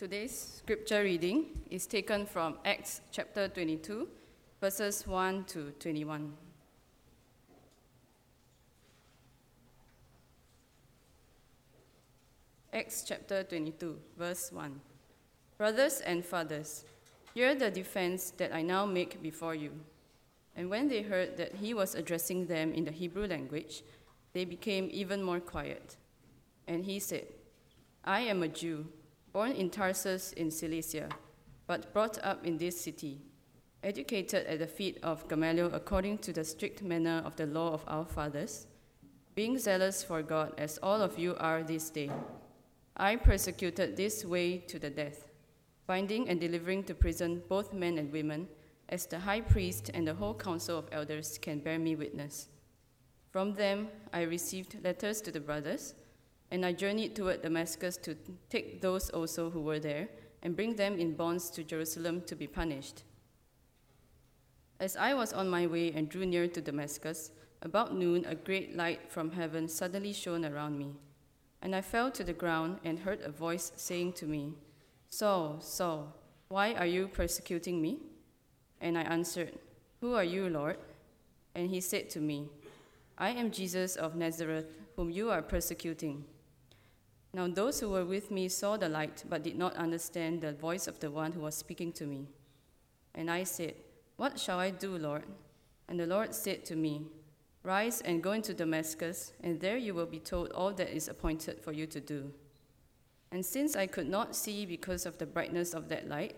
Today's scripture reading is taken from Acts chapter 22, verses 1 to 21. Acts chapter 22, verse 1. Brothers and fathers, hear the defense that I now make before you. And when they heard that he was addressing them in the Hebrew language, they became even more quiet. And he said, I am a Jew, born in Tarsus in Cilicia, but brought up in this city, educated at the feet of Gamaliel according to the strict manner of the law of our fathers, being zealous for God as all of you are this day. I persecuted this way to the death, binding and delivering to prison both men and women, as the high priest and the whole council of elders can bear me witness. From them I received letters to the brothers, and I journeyed toward Damascus to take those also who were there and bring them in bonds to Jerusalem to be punished. As I was on my way and drew near to Damascus, about noon a great light from heaven suddenly shone around me, and I fell to the ground and heard a voice saying to me, Saul, Saul, why are you persecuting me? And I answered, Who are you, Lord? And he said to me, I am Jesus of Nazareth, whom you are persecuting. Now those who were with me saw the light, but did not understand the voice of the one who was speaking to me. And I said, What shall I do, Lord? And the Lord said to me, Rise and go into Damascus, and there you will be told all that is appointed for you to do. And since I could not see because of the brightness of that light,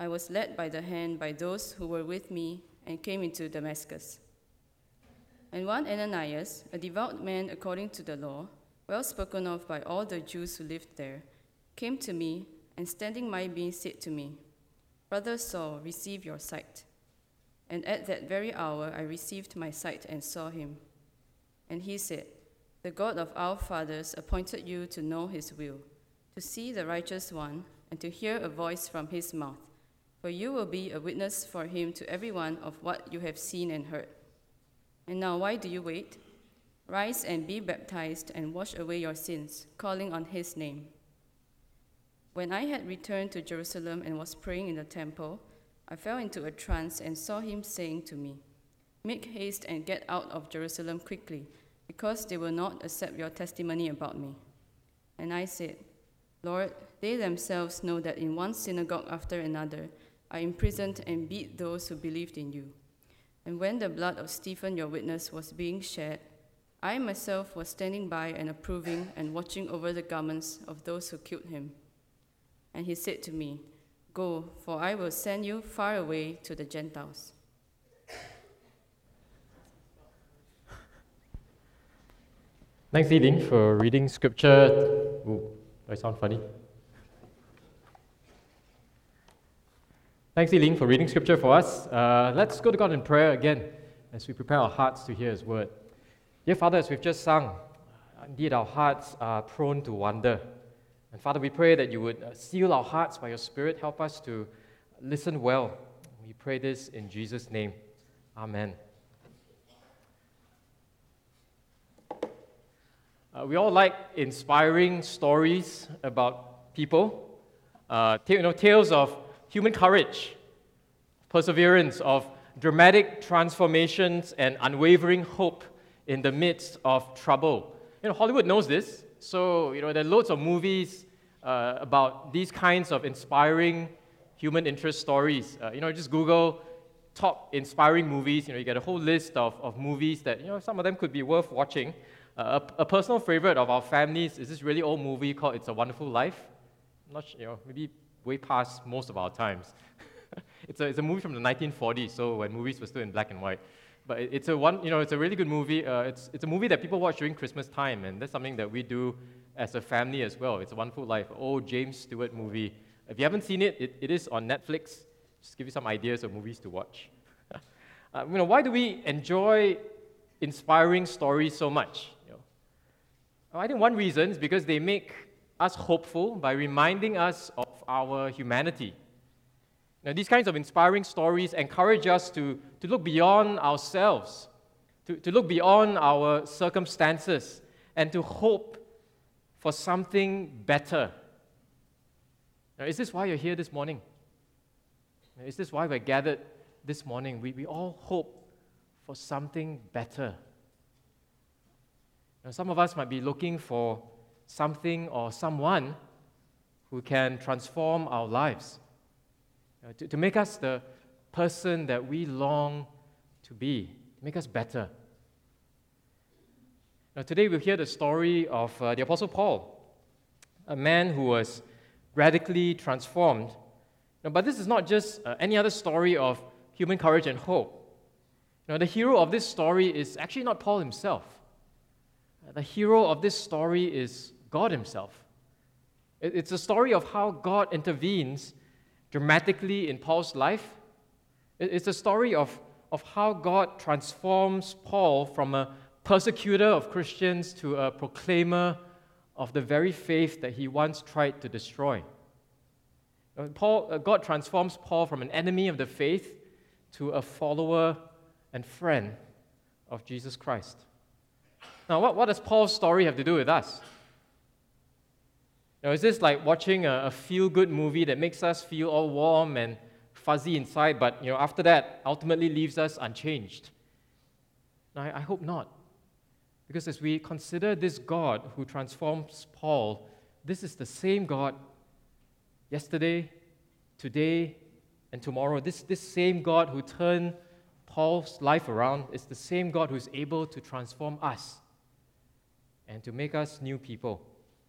I was led by the hand by those who were with me and came into Damascus. And one Ananias, a devout man according to the law, well spoken of by all the Jews who lived there, came to me and standing by me said to me, Brother Saul, receive your sight. And at that very hour I received my sight and saw him. And he said, The God of our fathers appointed you to know his will, to see the righteous one, and to hear a voice from his mouth. For you will be a witness for him to everyone of what you have seen and heard. And now why do you wait? Rise and be baptized and wash away your sins, calling on his name. When I had returned to Jerusalem and was praying in the temple, I fell into a trance and saw him saying to me, Make haste and get out of Jerusalem quickly, because they will not accept your testimony about me. And I said, Lord, they themselves know that in one synagogue after another I imprisoned and beat those who believed in you. And when the blood of Stephen, your witness, was being shed, I myself was standing by and approving and watching over the garments of those who killed him. And he said to me, Go, for I will send you far away to the Gentiles. Thanks, Li Ling, for reading scripture. Ooh, that sounds funny. Thanks, Li Ling, for reading scripture for us. Let's go to God in prayer again as we prepare our hearts to hear His word. Dear Father, as we've just sung, indeed our hearts are prone to wander. And Father, we pray that you would seal our hearts by your Spirit. Help us to listen well. We pray this in Jesus' name. Amen. We all like inspiring stories about people. Tales of human courage, perseverance, of dramatic transformations and unwavering hope in the midst of trouble. Hollywood knows this. So, there are loads of movies about these kinds of inspiring human interest stories. Just Google top inspiring movies. You get a whole list of movies that, some of them could be worth watching. A personal favorite of our families is this really old movie called It's a Wonderful Life. I'm not sure, maybe way past most of our times. It's a movie from the 1940s, so when movies were still in black and white. But it's a really good movie. It's a movie that people watch during Christmas time, and that's something that we do as a family as well. It's a Wonderful Life, old James Stewart movie. If you haven't seen it, it is on Netflix. Just give you some ideas of movies to watch. Why do we enjoy inspiring stories so much? I think one reason is because they make us hopeful by reminding us of our humanity. Now, these kinds of inspiring stories encourage us to look beyond ourselves, to look beyond our circumstances, and to hope for something better. Now, is this why you're here this morning? Is this why we're gathered this morning? We all hope for something better. Now, some of us might be looking for something or someone who can transform our lives, to make us the person that we long to be, to make us better. Now, today we'll hear the story of the Apostle Paul, a man who was radically transformed. Now, but this is not just any other story of human courage and hope. Now, the hero of this story is actually not Paul himself. The hero of this story is God himself. It's a story of how God intervenes dramatically in Paul's life. It's a story of how God transforms Paul from a persecutor of Christians to a proclaimer of the very faith that he once tried to destroy. God transforms Paul from an enemy of the faith to a follower and friend of Jesus Christ. Now, what does Paul's story have to do with us? Now, is this like watching a feel-good movie that makes us feel all warm and fuzzy inside, but after that, ultimately leaves us unchanged? Now, I hope not. Because as we consider this God who transforms Paul, this is the same God yesterday, today, and tomorrow. This same God who turned Paul's life around is the same God who's able to transform us and to make us new people.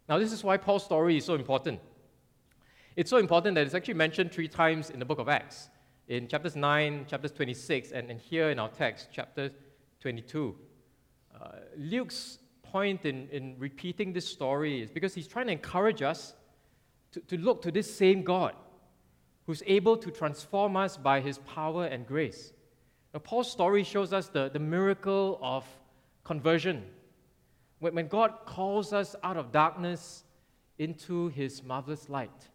Now, this is why Paul's story is so important. It's so important that it's actually mentioned 3 times in the book of Acts, in chapters 9, chapters 26, and here in our text, chapter 22. Luke's point in repeating this story is because he's trying to encourage us to look to this same God who's able to transform us by his power and grace. Now, Paul's story shows us the miracle of conversion, when God calls us out of darkness into his marvelous light.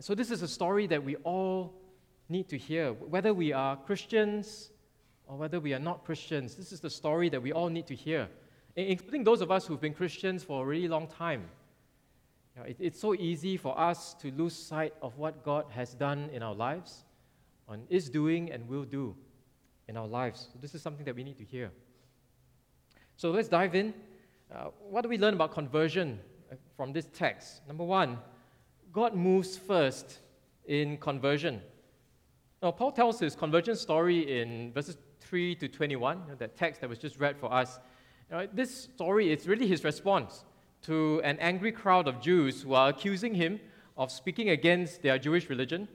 So this is a story that we all need to hear. Whether we are Christians or whether we are not Christians, this is the story that we all need to hear, including those of us who've been Christians for a really long time. It's so easy for us to lose sight of what God has done in our lives, and is doing and will do in our lives. So this is something that we need to hear. So let's dive in. What do we learn about conversion from this text? Number 1, God moves first in conversion. Now, Paul tells his conversion story in verses 3 to 21, that text that was just read for us. This story is really his response to an angry crowd of Jews who are accusing him of speaking against their Jewish religion.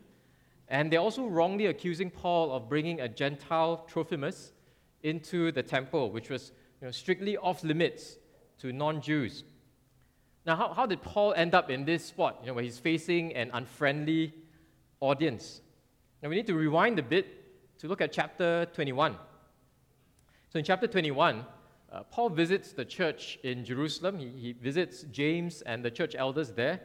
And they're also wrongly accusing Paul of bringing a Gentile Trophimus into the temple, which was strictly off limits to non-Jews. Now, how did Paul end up in this spot where he's facing an unfriendly audience? Now, we need to rewind a bit to look at chapter 21. So in chapter 21, Paul visits the church in Jerusalem. He visits James and the church elders there,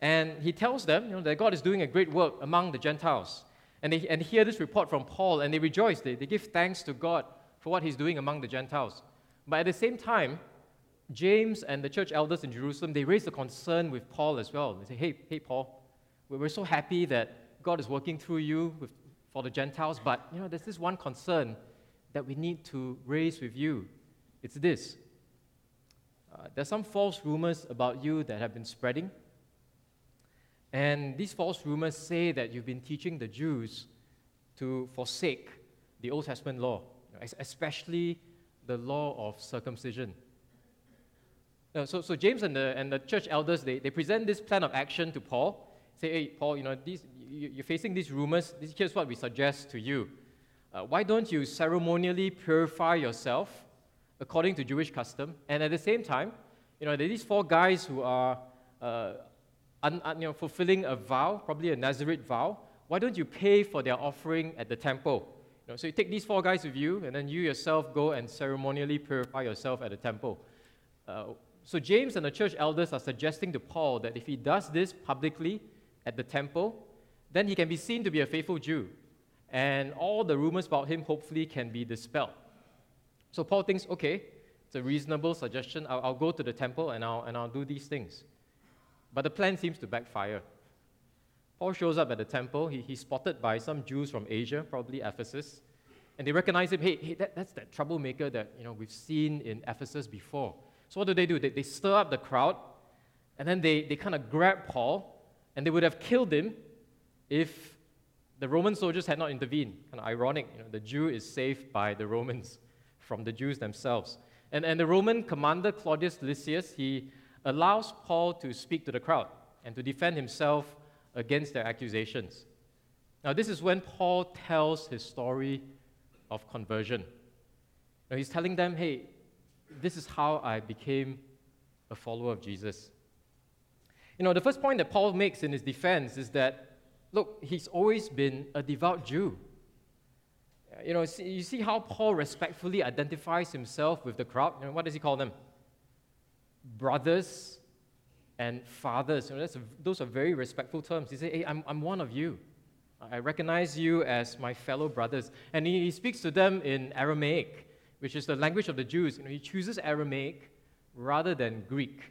and he tells them that God is doing a great work among the Gentiles. And they hear this report from Paul, and they rejoice. They give thanks to God for what he's doing among the Gentiles. But at the same time, James and the church elders in Jerusalem, they raise a concern with Paul as well. They say, hey, Paul, we're so happy that God is working through you for the Gentiles, but there's this one concern that we need to raise with you. It's this. There's some false rumors about you that have been spreading. And these false rumors say that you've been teaching the Jews to forsake the Old Testament law, especially the law of circumcision. So James and the church elders, they present this plan of action to Paul. Say, hey, Paul, you're facing these rumors. Here's what we suggest to you. Why don't you ceremonially purify yourself according to Jewish custom? And at the same time, there are these 4 guys who are fulfilling a vow, probably a Nazareth vow. Why don't you pay for their offering at the temple? So you take these 4 guys with you, and then you yourself go and ceremonially purify yourself at the temple. So James and the church elders are suggesting to Paul that if he does this publicly at the temple, then he can be seen to be a faithful Jew, and all the rumors about him hopefully can be dispelled. So Paul thinks, okay, it's a reasonable suggestion. I'll go to the temple and I'll do these things. But the plan seems to backfire. Paul shows up at the temple. He's spotted by some Jews from Asia, probably Ephesus, and they recognize him. Hey, that's that troublemaker that we've seen in Ephesus before. So what do? They stir up the crowd, and then they kind of grab Paul, and they would have killed him if the Roman soldiers had not intervened. Kind of ironic, the Jew is saved by the Romans from the Jews themselves. And the Roman commander, Claudius Lysias, he allows Paul to speak to the crowd and to defend himself against their accusations. Now, this is when Paul tells his story of conversion. Now, he's telling them, hey, this is how I became a follower of Jesus. The first point that Paul makes in his defense is that, look, he's always been a devout Jew. You see how Paul respectfully identifies himself with the crowd? What does he call them? Brothers and fathers. Those are very respectful terms. He says, hey, I'm one of you. I recognize you as my fellow brothers. And he speaks to them in Aramaic, which is the language of the Jews. He chooses Aramaic rather than Greek,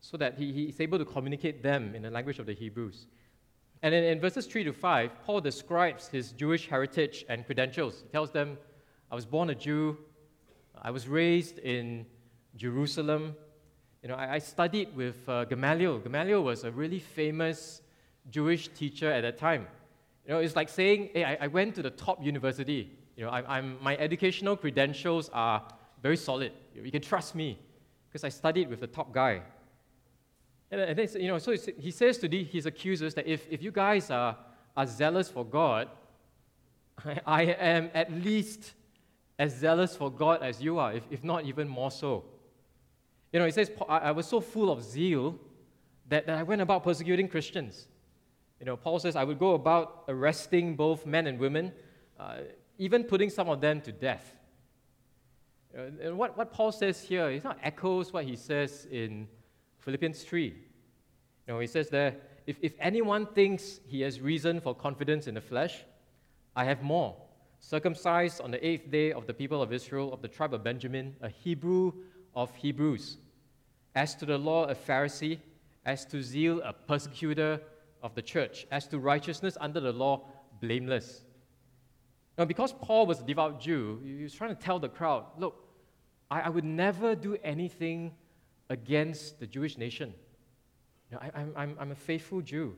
so that he's able to communicate them in the language of the Hebrews. And in verses 3 to 5, Paul describes his Jewish heritage and credentials. He tells them, I was born a Jew, I was raised in Jerusalem, I studied with Gamaliel. Gamaliel was a really famous Jewish teacher at that time. It's like saying, hey, I went to the top university. My educational credentials are very solid. You can trust me because I studied with the top guy. And then, so he says to his accusers that if you guys are zealous for God, I am at least as zealous for God as you are, if not even more so. He says, I was so full of zeal that I went about persecuting Christians. Paul says, I would go about arresting both men and women, even putting some of them to death. And what Paul says here, it not echoes what he says in Philippians 3. He says there, if anyone thinks he has reason for confidence in the flesh, I have more. Circumcised on the 8th day of the people of Israel, of the tribe of Benjamin, a Hebrew of Hebrews. As to the law, a Pharisee. As to zeal, a persecutor of the church. As to righteousness under the law, blameless. Now, because Paul was a devout Jew, he was trying to tell the crowd, look, I would never do anything against the Jewish nation. I'm a faithful Jew.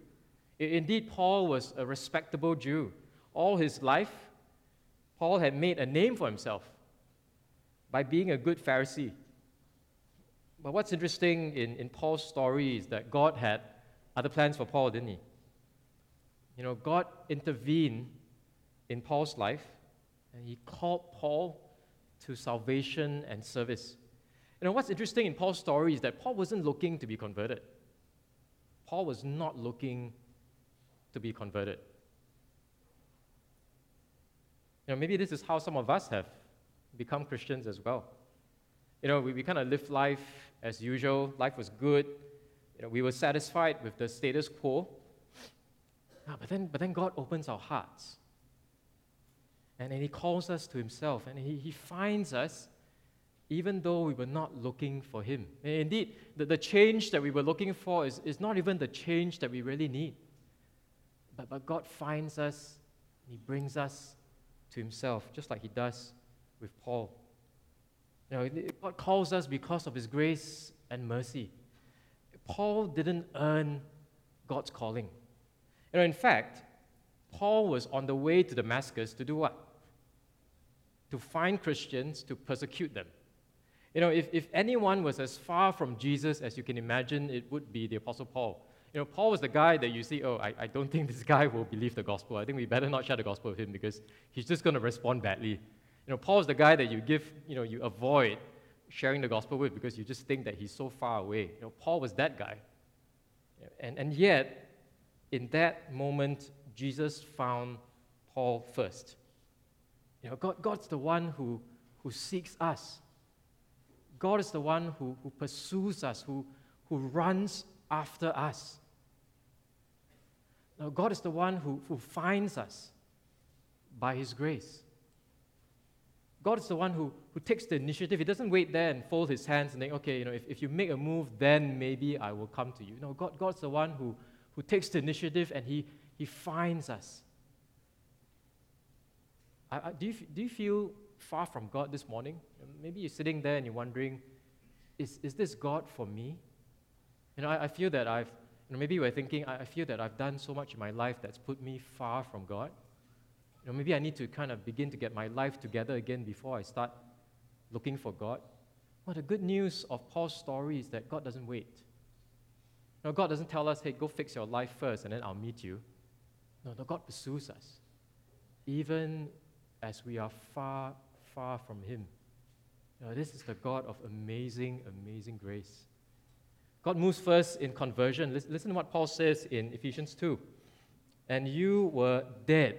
Indeed, Paul was a respectable Jew. All his life, Paul had made a name for himself by being a good Pharisee. But what's interesting in Paul's story is that God had other plans for Paul, didn't he? God intervened in Paul's life, and he called Paul to salvation and service. What's interesting in Paul's story is that Paul wasn't looking to be converted. Paul was not looking to be converted. Maybe this is how some of us have become Christians as well. We kind of lived life as usual. Life was good. We were satisfied with the status quo. But then God opens our hearts. And he calls us to himself. And he finds us even though we were not looking for him. And indeed, the change that we were looking for is not even the change that we really need. But God finds us, and he brings us to himself, just like he does with Paul. God calls us because of his grace and mercy. Paul didn't earn God's calling. In fact, Paul was on the way to Damascus to do what? To find Christians, to persecute them. If anyone was as far from Jesus as you can imagine, it would be the Apostle Paul. Paul was the guy that you see, I don't think this guy will believe the gospel. I think we better not share the gospel with him because he's just going to respond badly. Paul is the guy that you avoid sharing the gospel with because you just think that he's so far away. Paul was that guy. And yet, in that moment, Jesus found Paul first. God's the one who seeks us. God is the one who pursues us, who runs after us. Now, God is the one who finds us by his grace. God is the one who takes the initiative. He doesn't wait there and fold his hands and think, okay, if you make a move, then maybe I will come to you. No, God's the one who who takes the initiative and he finds us. Do you feel far from God this morning? Maybe you're sitting there and you're wondering, is this God for me? You know, I feel that maybe we're thinking, I feel that I've done so much in my life that's put me far from God. You know, maybe I need to kind of begin to get my life together again before I start looking for God. Well, the good news of Paul's story is that God doesn't wait. You know, God doesn't tell us, hey, go fix your life first and then I'll meet you. No, God pursues us, even as we are far, far from Him. You know, this is the God of amazing, amazing grace. God moves first in conversion. Listen to what Paul says in Ephesians 2. And you were dead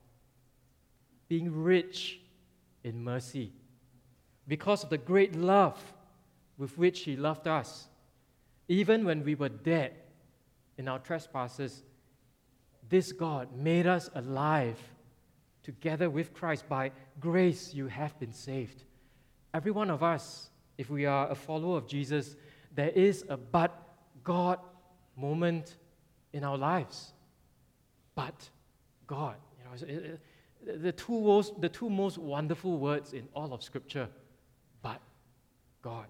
being rich in mercy, because of the great love with which He loved us, even when we were dead in our trespasses, this God made us alive together with Christ. By grace you have been saved. Every one of us, if we are a follower of Jesus, there is a but God moment in our lives. But God. You know, the two most wonderful words in all of Scripture. But God.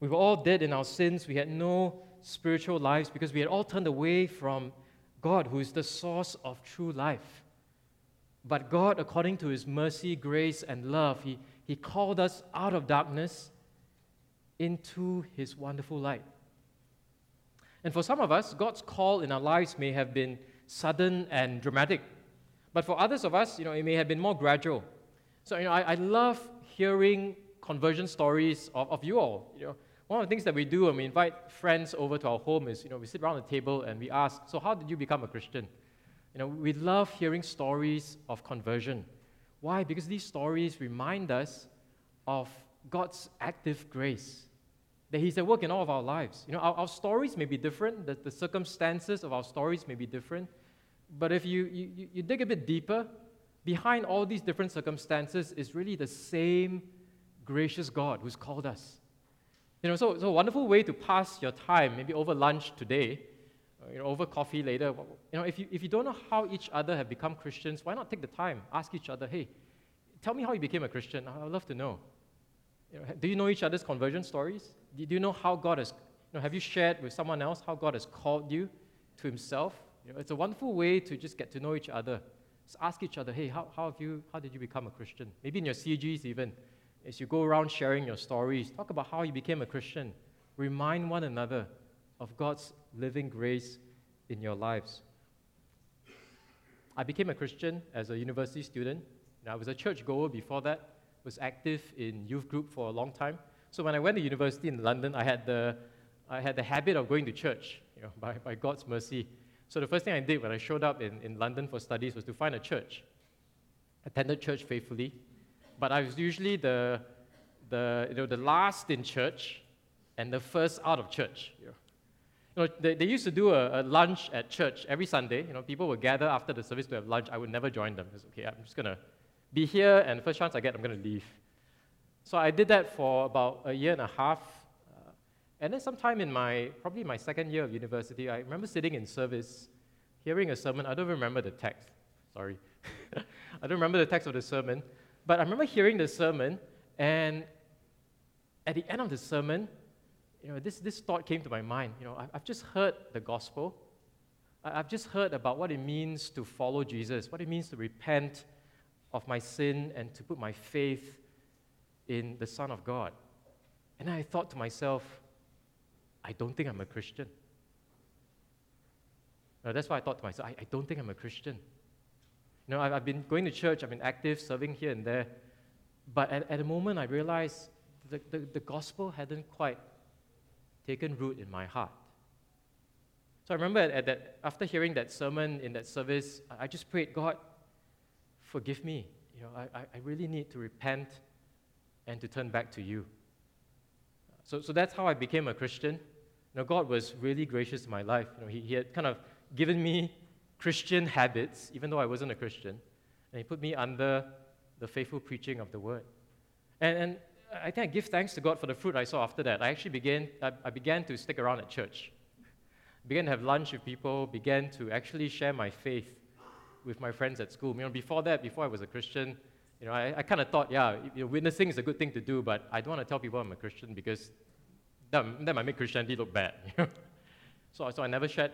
We were all dead in our sins. We had no spiritual lives because we had all turned away from God, who is the source of true life. But God, according to His mercy, grace, and love, He called us out of darkness into His wonderful light. And for some of us, God's call in our lives may have been sudden and dramatic. But for others of us, you know, it may have been more gradual. So, you know, I love hearing conversion stories of you all. You know, one of the things that we do when we invite friends over to our home is, you know, we sit around the table and we ask, so how did you become a Christian? You know, we love hearing stories of conversion. Why? Because these stories remind us of God's active grace, that He's at work in all of our lives. You know, our stories may be different, the circumstances of our stories may be different, but if you dig a bit deeper, behind all these different circumstances is really the same gracious God who's called us. You know, so a wonderful way to pass your time, maybe over lunch today, you know, over coffee later. You know, if you don't know how each other have become Christians, why not take the time, ask each other, hey, tell me how you became a Christian. I'd love to know. You know, do you know each other's conversion stories? Do you know how God has, you know, have you shared with someone else how God has called you to Himself? You know, it's a wonderful way to just get to know each other. Just ask each other, hey, how did you become a Christian? Maybe in your CGs even, as you go around sharing your stories, talk about how you became a Christian. Remind one another of God's living grace in your lives. I became a Christian as a university student. You know, I was a churchgoer before that, was active in youth group for a long time. So when I went to university in London, I had the habit of going to church, you know, by God's mercy. So the first thing I did when I showed up in London for studies was to find a church. Attended church faithfully, but I was usually the last in church and the first out of church. You know, they used to do a lunch at church every Sunday. You know, people would gather after the service to have lunch. I would never join them. It's okay, I'm just gonna be here, and the first chance I get, I'm going to leave. So I did that for about a year and a half. And then sometime in probably my second year of university, I remember sitting in service, hearing a sermon. I don't remember the text. Sorry. I don't remember the text of the sermon. But I remember hearing the sermon, and at the end of the sermon, you know, this thought came to my mind. You know, I've just heard the gospel. I've just heard about what it means to follow Jesus, what it means to repent of my sin and to put my faith in the Son of God. And I thought to myself, I don't think I'm a Christian. No, that's what I thought to myself. I don't think I'm a Christian. You know, I've been going to church, I've been active, serving here and there, but at the moment I realized the gospel hadn't quite taken root in my heart. So I remember at that, after hearing that sermon in that service, I just prayed, God, forgive me. You know, I really need to repent and to turn back to you. So that's how I became a Christian. You know, God was really gracious in my life. You know, he had kind of given me Christian habits, even though I wasn't a Christian, and he put me under the faithful preaching of the Word. And I think I give thanks to God for the fruit I saw after that. I actually began to stick around at church, began to have lunch with people, began to actually share my faith with my friends at school. You know, before that, before I was a Christian, you know, I kind of thought, witnessing is a good thing to do, but I don't want to tell people I'm a Christian because that might make Christianity look bad. So I never shared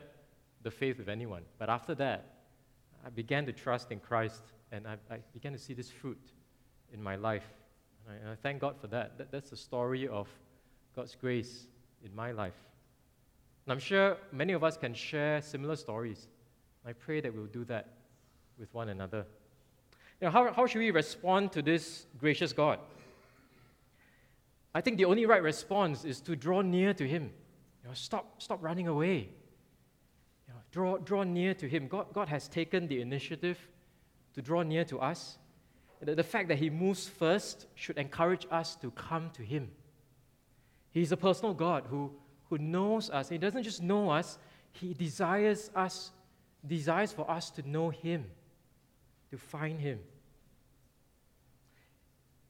the faith with anyone. But after that, I began to trust in Christ, and I began to see this fruit in my life. And I thank God for that. That's the story of God's grace in my life. And I'm sure many of us can share similar stories. I pray that we'll do that with one another. You know, how should we respond to this gracious God? I think the only right response is to draw near to Him. You know, stop running away. You know, draw near to Him. God has taken the initiative to draw near to us. The fact that He moves first should encourage us to come to Him. He's a personal God who knows us. He doesn't just know us, He desires for us to know Him, to find Him.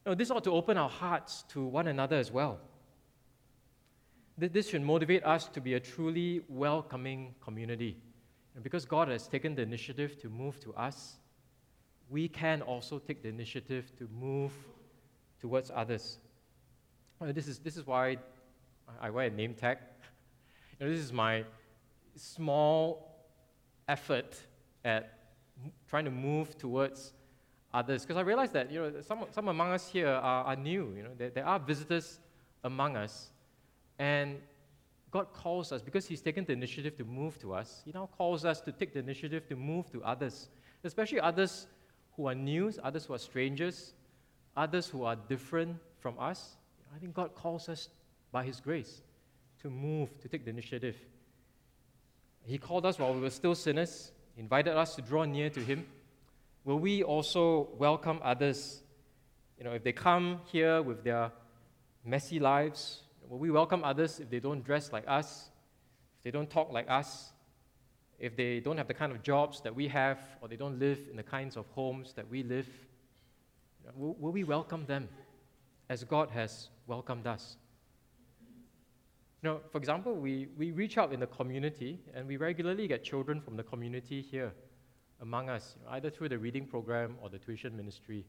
Now, this ought to open our hearts to one another as well. This should motivate us to be a truly welcoming community. And because God has taken the initiative to move to us, we can also take the initiative to move towards others. This is why I wear a name tag. You know, this is my small effort at trying to move towards others, because I realize that, you know, some among us here are new. You know, there are visitors among us, and God calls us because He's taken the initiative to move to us. He now calls us to take the initiative to move to others, especially others who are new, others who are strangers, others who are different from us. I think God calls us by His grace to move, to take the initiative. He called us while we were still sinners, invited us to draw near to Him. Will we also welcome others? You know, if they come here with their messy lives, will we welcome others if they don't dress like us, if they don't talk like us, if they don't have the kind of jobs that we have, or they don't live in the kinds of homes that we live? Will we welcome them as God has welcomed us? You know, for example, we reach out in the community, and we regularly get children from the community here among us, you know, either through the reading program or the tuition ministry.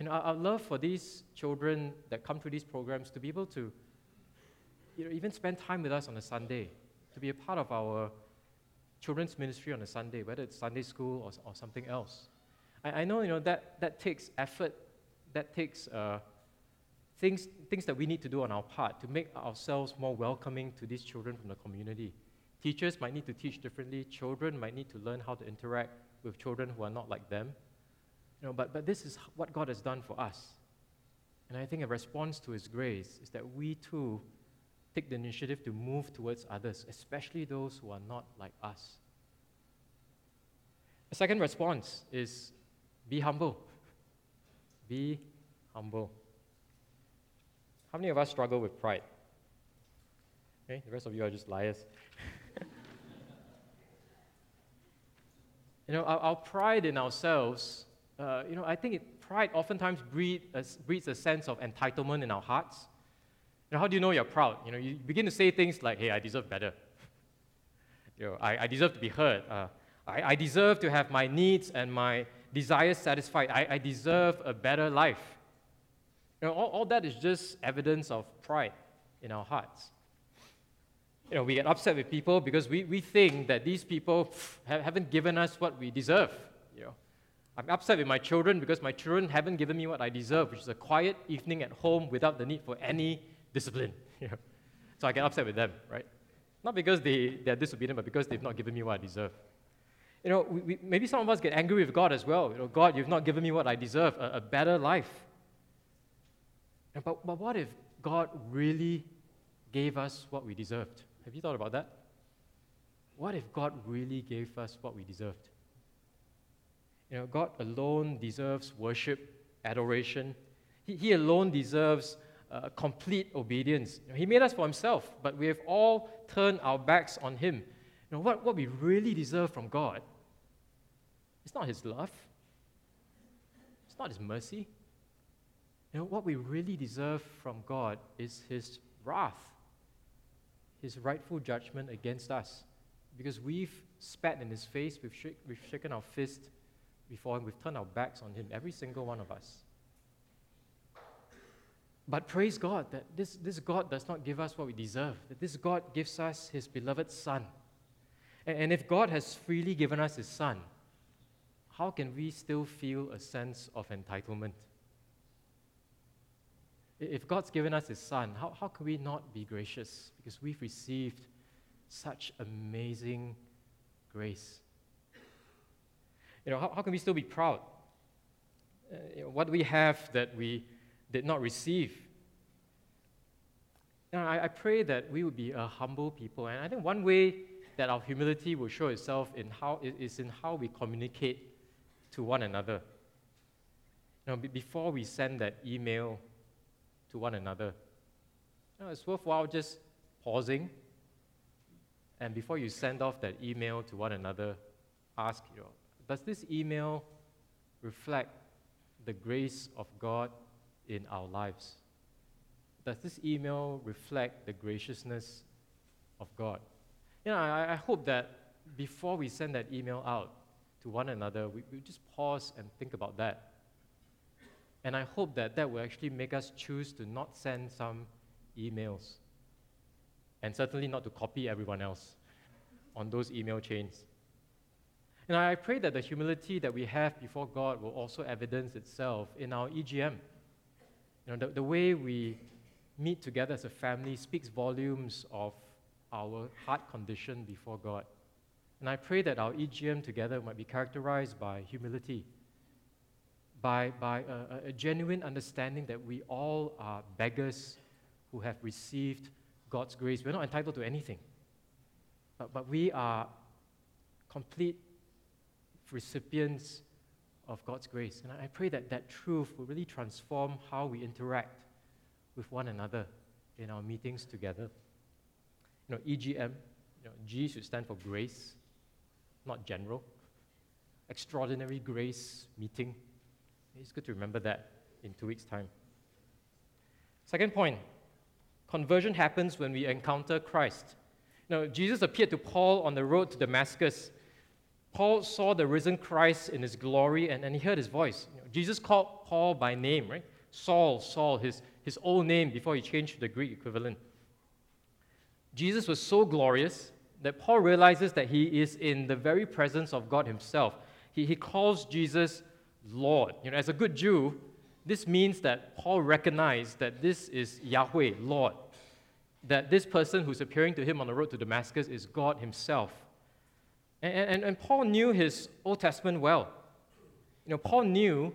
And our love for these children that come through these programs to be able to, you know, even spend time with us on a Sunday, to be a part of our children's ministry on a Sunday, whether it's Sunday school or something else. I know, you know, that takes effort, that takes things that we need to do on our part to make ourselves more welcoming to these children from the community. Teachers might need to teach differently. Children might need to learn how to interact with children who are not like them. You know, but this is what God has done for us. And I think a response to His grace is that we too take the initiative to move towards others, especially those who are not like us. A second response is be humble. Be humble. How many of us struggle with pride? Okay, the rest of you are just liars. You know, our pride in ourselves, you know, I think pride oftentimes breeds a sense of entitlement in our hearts. You know, how do you know you're proud? You know, you begin to say things like, hey, I deserve better. You know, I deserve to be heard. I deserve to have my needs and my desires satisfied. I deserve a better life. You know, all that is just evidence of pride in our hearts. You know, we get upset with people because we think that these people haven't given us what we deserve. You know, I'm upset with my children because my children haven't given me what I deserve, which is a quiet evening at home without the need for any discipline. You know? So I get upset with them, right? Not because they're disobedient, but because they've not given me what I deserve. You know, maybe some of us get angry with God as well. You know, God, you've not given me what I deserve, a better life. But what if God really gave us what we deserved? Have you thought about that? what if God really gave us what we deserved? You know, God alone deserves worship, adoration. He alone deserves complete obedience. You know, He made us for Himself, but we have all turned our backs on Him. You know, what we really deserve from God, it's not His love. It's not His mercy. You know, what we really deserve from God is His wrath, His rightful judgment against us, because we've spat in His face, we've shaken our fist before Him, we've turned our backs on Him, every single one of us. But praise God that this God does not give us what we deserve, that this God gives us His beloved Son. And if God has freely given us His Son, how can we still feel a sense of entitlement? If God's given us His Son, how can we not be gracious? Because we've received such amazing grace. You know, how can we still be proud? You know, what do we have that we did not receive? You know, I pray that we would be a humble people, and I think one way that our humility will show itself is in how we communicate to one another. You know, before we send that email to one another, you know, it's worthwhile just pausing, and before you send off that email to one another, ask, you know, does this email reflect the grace of God in our lives? Does this email reflect the graciousness of God? You know, I hope that before we send that email out to one another, we just pause and think about that. And I hope that will actually make us choose to not send some emails, and certainly not to copy everyone else on those email chains. And I pray that the humility that we have before God will also evidence itself in our EGM. You know, the way we meet together as a family speaks volumes of our heart condition before God. And I pray that our EGM together might be characterized by humility, by a genuine understanding that we all are beggars who have received God's grace. We're not entitled to anything, but we are complete recipients of God's grace. And I pray that truth will really transform how we interact with one another in our meetings together. You know, EGM, you know, G should stand for grace, not general. Extraordinary Grace Meeting. It's good to remember that in 2 weeks' time. Second point, conversion happens when we encounter Christ. Now, Jesus appeared to Paul on the road to Damascus. Paul saw the risen Christ in His glory, and he heard His voice. You know, Jesus called Paul by name, right? Saul, Saul, his old name before he changed to the Greek equivalent. Jesus was so glorious that Paul realizes that he is in the very presence of God Himself. He calls Jesus Lord. You know, as a good Jew, this means that Paul recognized that this is Yahweh, Lord, that this person who's appearing to him on the road to Damascus is God Himself. And Paul knew his Old Testament well. You know, Paul knew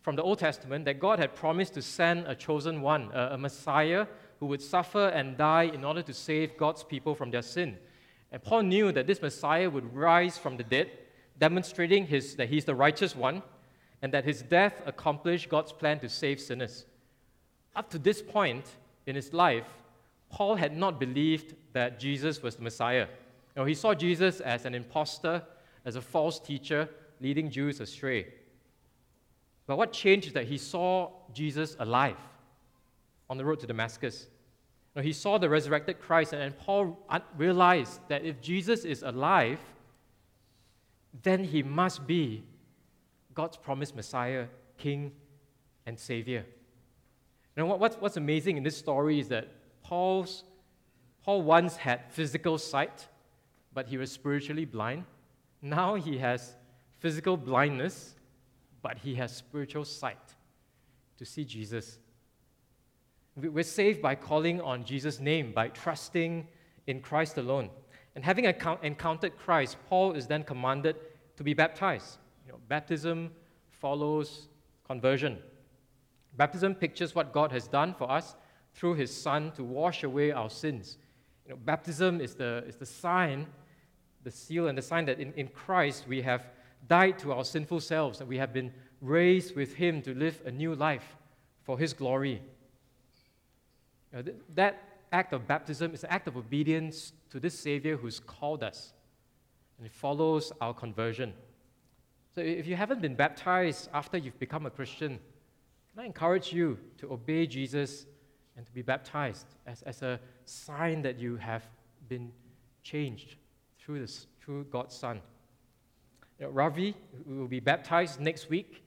from the Old Testament that God had promised to send a chosen one, a Messiah who would suffer and die in order to save God's people from their sin. And Paul knew that this Messiah would rise from the dead, demonstrating that He's the righteous one, and that His death accomplished God's plan to save sinners. Up to this point in his life, Paul had not believed that Jesus was the Messiah. You know, he saw Jesus as an imposter, as a false teacher, leading Jews astray. But what changed is that he saw Jesus alive on the road to Damascus. You know, he saw the resurrected Christ, and Paul realized that if Jesus is alive, then He must be God's promised Messiah, King, and Savior. Now, what's amazing in this story is that Paul once had physical sight, but he was spiritually blind. Now he has physical blindness, but he has spiritual sight to see Jesus. We're saved by calling on Jesus' name, by trusting in Christ alone. And having encountered Christ, Paul is then commanded to be baptized. You know, baptism follows conversion. Baptism pictures what God has done for us through His Son to wash away our sins. You know, baptism is the sign the seal and the sign that in Christ we have died to our sinful selves, that we have been raised with Him to live a new life for His glory. That act of baptism is an act of obedience to this Savior who's called us, and it follows our conversion. So if you haven't been baptized after you've become a Christian, can I encourage you to obey Jesus and to be baptized as a sign that you have been changed through this, through God's Son. Ravi will be baptized next week,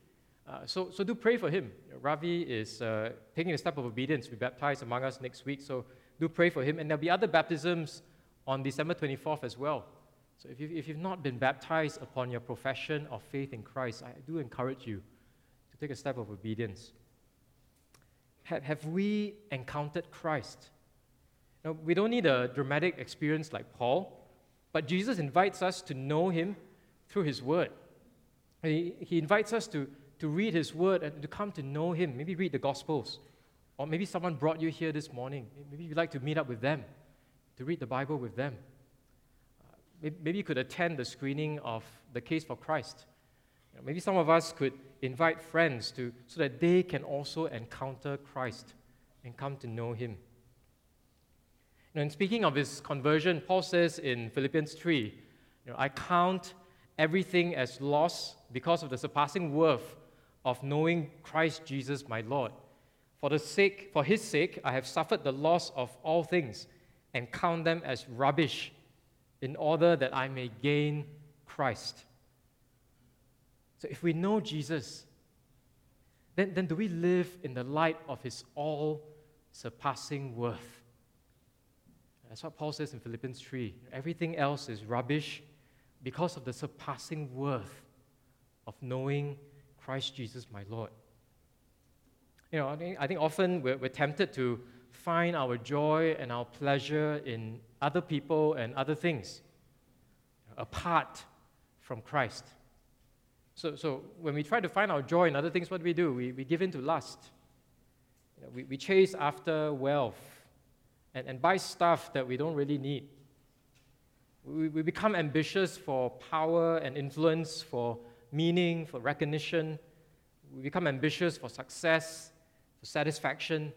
so do pray for him. Ravi is taking a step of obedience to be baptized among us next week, so do pray for him. And there'll be other baptisms on December 24th as well. So if you've not been baptized upon your profession of faith in Christ, I do encourage you to take a step of obedience. Have we encountered Christ? Now, we don't need a dramatic experience like Paul, but Jesus invites us to know Him through His Word. He invites us to read His Word and to come to know Him. Maybe read the Gospels. Or maybe someone brought you here this morning. Maybe you'd like to meet up with them, to read the Bible with them. Maybe you could attend the screening of The Case for Christ. Maybe some of us could invite friends so that they can also encounter Christ and come to know Him. And speaking of his conversion, Paul says in Philippians 3, I count everything as loss because of the surpassing worth of knowing Christ Jesus my Lord. For His sake, I have suffered the loss of all things and count them as rubbish in order that I may gain Christ. So if we know Jesus, then do we live in the light of His all-surpassing worth? That's what Paul says in Philippians 3. Everything else is rubbish because of the surpassing worth of knowing Christ Jesus my Lord. I think often we're tempted to find our joy and our pleasure in other people and other things apart from Christ. So when we try to find our joy in other things, what do we do? We give in to lust. We chase after wealth and buy stuff that we don't really need. We become ambitious for power and influence, for meaning, for recognition. We become ambitious for success, for satisfaction.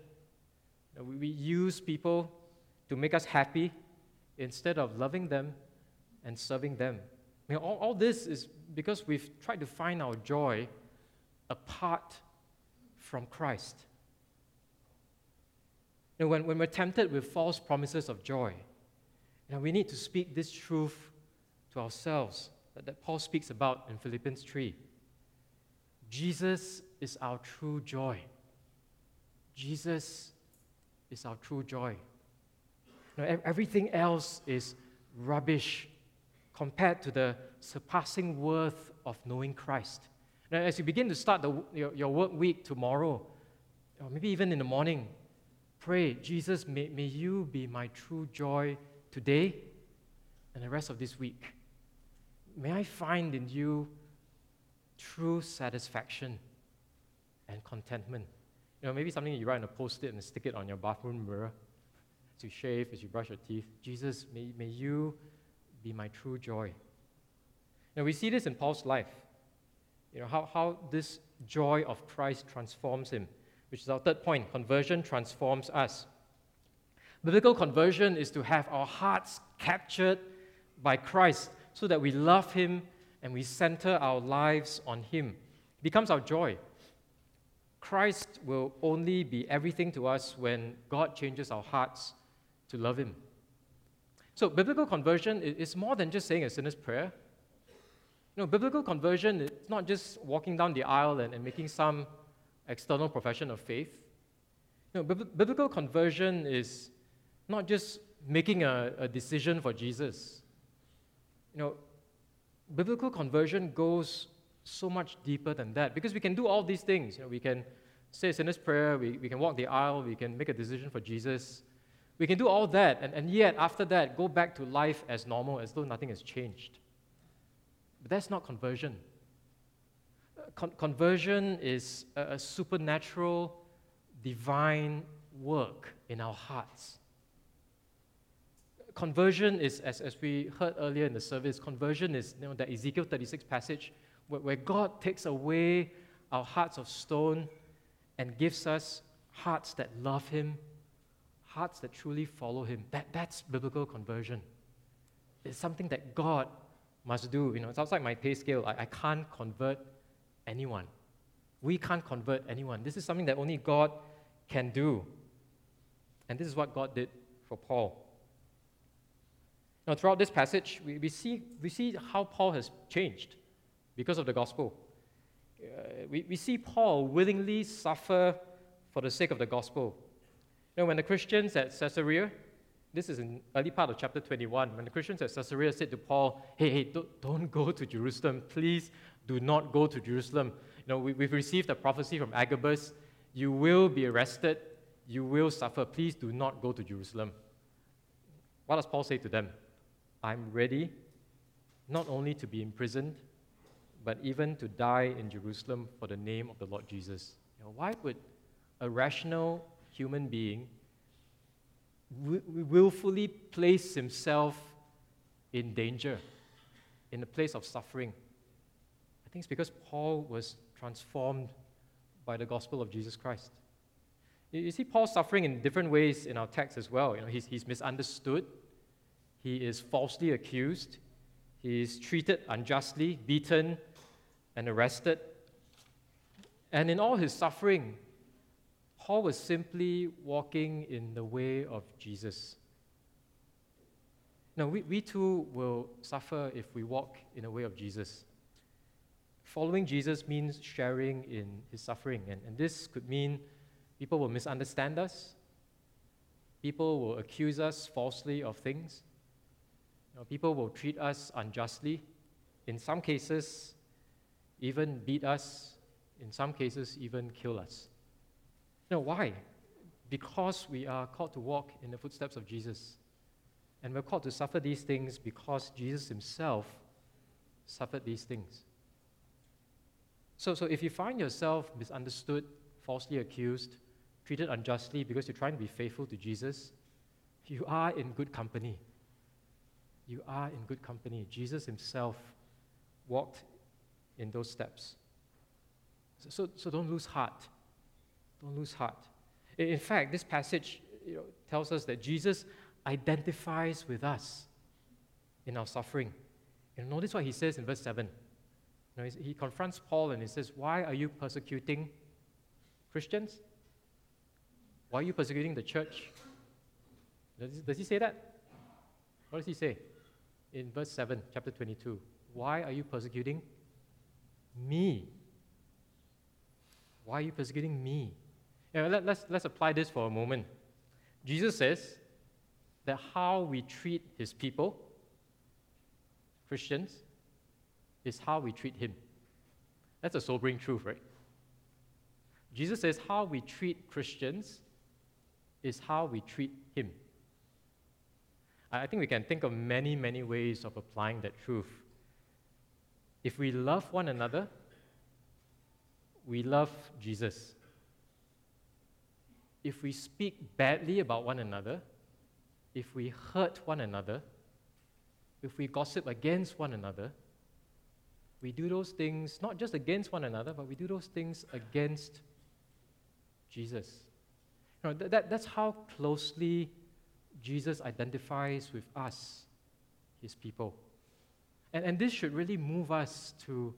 We use people to make us happy instead of loving them and serving them. All this is because we've tried to find our joy apart from Christ. When we're tempted with false promises of joy, we need to speak this truth to ourselves that Paul speaks about in Philippians 3. Jesus is our true joy. Jesus is our true joy. Everything else is rubbish compared to the surpassing worth of knowing Christ. Now, as you begin to start your work week tomorrow, or maybe even in the morning, pray, Jesus, may you be my true joy today and the rest of this week. May I find in you true satisfaction and contentment. Maybe something you write on a post-it and stick it on your bathroom mirror as you shave, as you brush your teeth. Jesus, may you be my true joy. Now we see this in Paul's life, how this joy of Christ transforms him, which is our third point. Conversion transforms us. Biblical conversion is to have our hearts captured by Christ so that we love Him and we center our lives on Him. It becomes our joy. Christ will only be everything to us when God changes our hearts to love Him. So biblical conversion is more than just saying a sinner's prayer. Biblical conversion is not just walking down the aisle and making some external profession of faith. Biblical conversion is not just making a decision for Jesus. Biblical conversion goes so much deeper than that, because we can do all these things. We can say a sinner's prayer, we can walk the aisle, we can make a decision for Jesus. We can do all that, and yet, after that, go back to life as normal, as though nothing has changed. But that's not conversion. Conversion is a supernatural, divine work in our hearts. Conversion is, as we heard earlier in the service, conversion is that Ezekiel 36 passage where God takes away our hearts of stone and gives us hearts that love Him, hearts that truly follow Him. That's biblical conversion. It's something that God must do. It's outside my pay scale. I can't convert anyone. We can't convert anyone. This is something that only God can do. And this is what God did for Paul. Now, throughout this passage, we see how Paul has changed because of the gospel. We see Paul willingly suffer for the sake of the gospel. When the Christians at Caesarea, this is in early part of chapter 21, when the Christians at Caesarea said to Paul, hey, don't go to Jerusalem. Please do not go to Jerusalem. We've received a prophecy from Agabus. You will be arrested. You will suffer. Please do not go to Jerusalem. What does Paul say to them? I'm ready not only to be imprisoned, but even to die in Jerusalem for the name of the Lord Jesus. Why would a rational human being willfully place himself in danger, in a place of suffering? I think it's because Paul was transformed by the gospel of Jesus Christ. You see Paul suffering in different ways in our text as well. He's misunderstood. He is falsely accused. He is treated unjustly, beaten, and arrested. And in all his suffering, Paul was simply walking in the way of Jesus. Now, we too will suffer if we walk in the way of Jesus. Following Jesus means sharing in his suffering, and this could mean people will misunderstand us. People will accuse us falsely of things. People will treat us unjustly. In some cases, even beat us. In some cases, even kill us. Why? Because we are called to walk in the footsteps of Jesus. And we're called to suffer these things because Jesus himself suffered these things. So if you find yourself misunderstood, falsely accused, treated unjustly because you're trying to be faithful to Jesus, you are in good company. You are in good company. Jesus himself walked in those steps. So don't lose heart. Don't lose heart. In fact, this passage tells us that Jesus identifies with us in our suffering. And notice what he says in verse 7. He confronts Paul and he says, why are you persecuting Christians? Why are you persecuting the church? Does he say that? What does he say? In verse 7, chapter 22, why are you persecuting me? Why are you persecuting me? Let's apply this for a moment. Jesus says that how we treat his people, Christians, is how we treat him. That's a sobering truth, right? Jesus says how we treat Christians is how we treat him. I think we can think of many, many ways of applying that truth. If we love one another, we love Jesus. If we speak badly about one another, if we hurt one another, if we gossip against one another, we do those things not just against one another, but we do those things against Jesus. That's how closely Jesus identifies with us, his people. And this should really move us to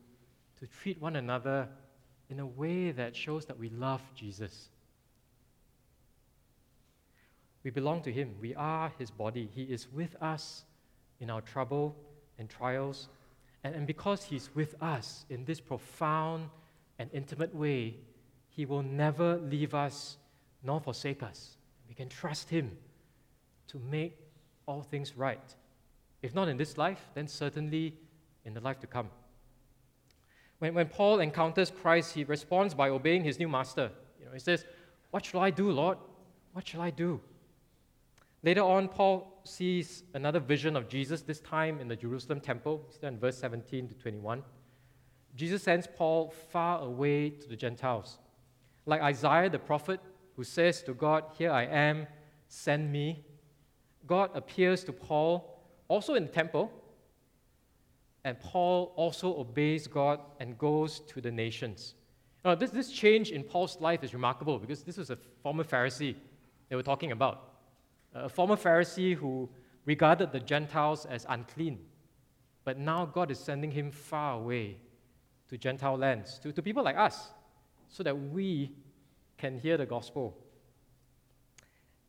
treat one another in a way that shows that we love Jesus. We belong to him. We are his body. He is with us in our trouble and trials. And because he's with us in this profound and intimate way, he will never leave us nor forsake us. We can trust him to make all things right. If not in this life, then certainly in the life to come. When Paul encounters Christ, he responds by obeying his new master. He says, what shall I do, Lord? What shall I do? Later on, Paul sees another vision of Jesus, this time in the Jerusalem temple, in verse 17 to 21. Jesus sends Paul far away to the Gentiles. Like Isaiah the prophet, who says to God, here I am, send me, God appears to Paul also in the temple, and Paul also obeys God and goes to the nations. Now, this change in Paul's life is remarkable because this was a former Pharisee that we're talking about, a former Pharisee who regarded the Gentiles as unclean. But now God is sending him far away to Gentile lands, to people like us, so that we can hear the gospel.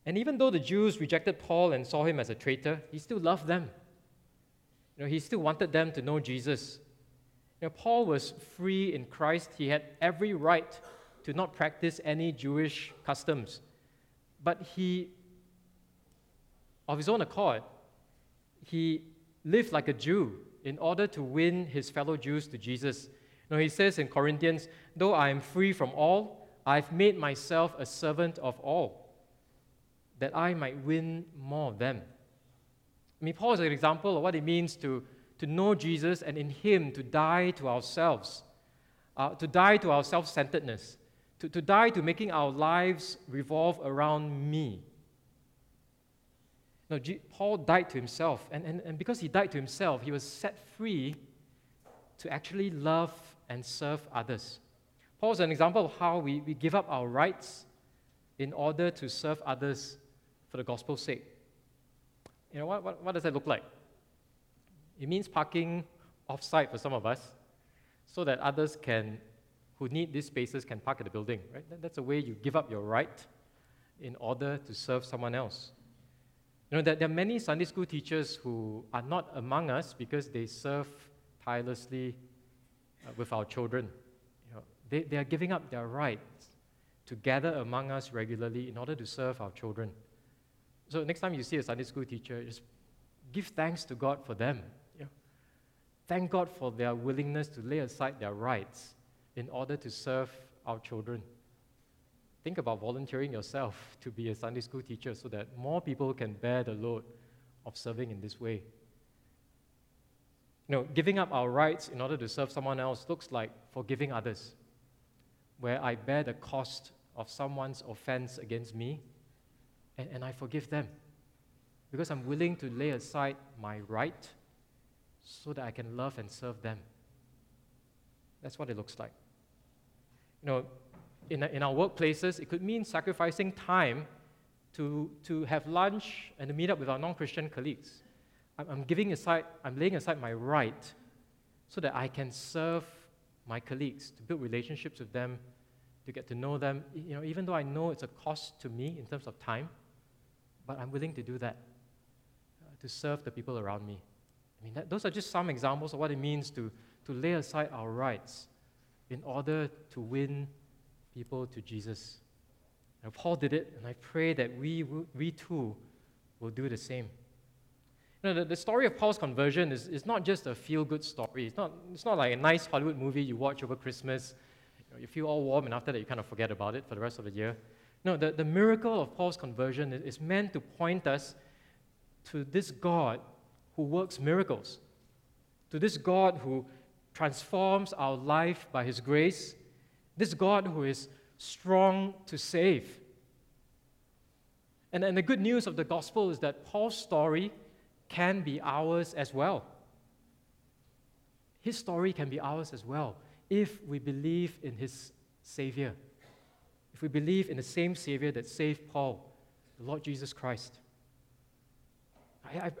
And even though the Jews rejected Paul and saw him as a traitor, he still loved them. You know, he still wanted them to know Jesus. You know, Paul was free in Christ. He had every right to not practice any Jewish customs. But he, of his own accord, he lived like a Jew in order to win his fellow Jews to Jesus. Now, he says in Corinthians, though I am free from all, I've made myself a servant of all, that I might win more of them. I mean, Paul is an example of what it means to know Jesus and in him to die to ourselves, to die to our self-centeredness, to die to making our lives revolve around me. No, Paul died to himself, and because he died to himself, he was set free to actually love and serve others. Paul's an example of how we give up our rights in order to serve others for the gospel's sake. You know, what does that look like? It means parking off-site for some of us so that others can, who need these spaces can park at the building, right? That's a way you give up your right in order to serve someone else. You know, there are many Sunday school teachers who are not among us because they serve tirelessly with our children. You know, they are giving up their rights to gather among us regularly in order to serve our children. So next time you see a Sunday school teacher, just give thanks to God for them. You know, thank God for their willingness to lay aside their rights in order to serve our children. Think about volunteering yourself to be a Sunday school teacher so that more people can bear the load of serving in this way. You know, giving up our rights in order to serve someone else looks like forgiving others, where I bear the cost of someone's offense against me, and I forgive them because I'm willing to lay aside my right so that I can love and serve them. That's what it looks like. You know, in our workplaces, it could mean sacrificing time to have lunch and to meet up with our non-Christian colleagues. I'm laying aside my right so that I can serve my colleagues, to build relationships with them, to get to know them. You know, even though I know it's a cost to me in terms of time, but I'm willing to do that, to serve the people around me. I mean, those are just some examples of what it means to lay aside our rights in order to win people to Jesus. And Paul did it, and I pray that we too will do the same. You know, the story of Paul's conversion is not just a feel-good story. It's not like a nice Hollywood movie you watch over Christmas. You know, you feel all warm, and after that you kind of forget about it for the rest of the year. No, the miracle of Paul's conversion is meant to point us to this God who works miracles, to this God who transforms our life by his grace, this God who is strong to save. And the good news of the gospel is that Paul's story can be ours as well. His story can be ours as well if we believe in his Savior, if we believe in the same Savior that saved Paul, the Lord Jesus Christ.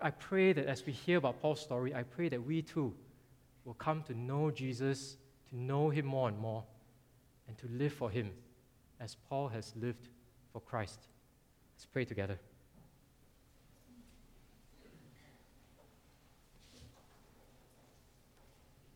I pray that as we hear about Paul's story, I pray that we too will come to know Jesus, to know him more and more, and to live for him as Paul has lived for Christ. Let's pray together.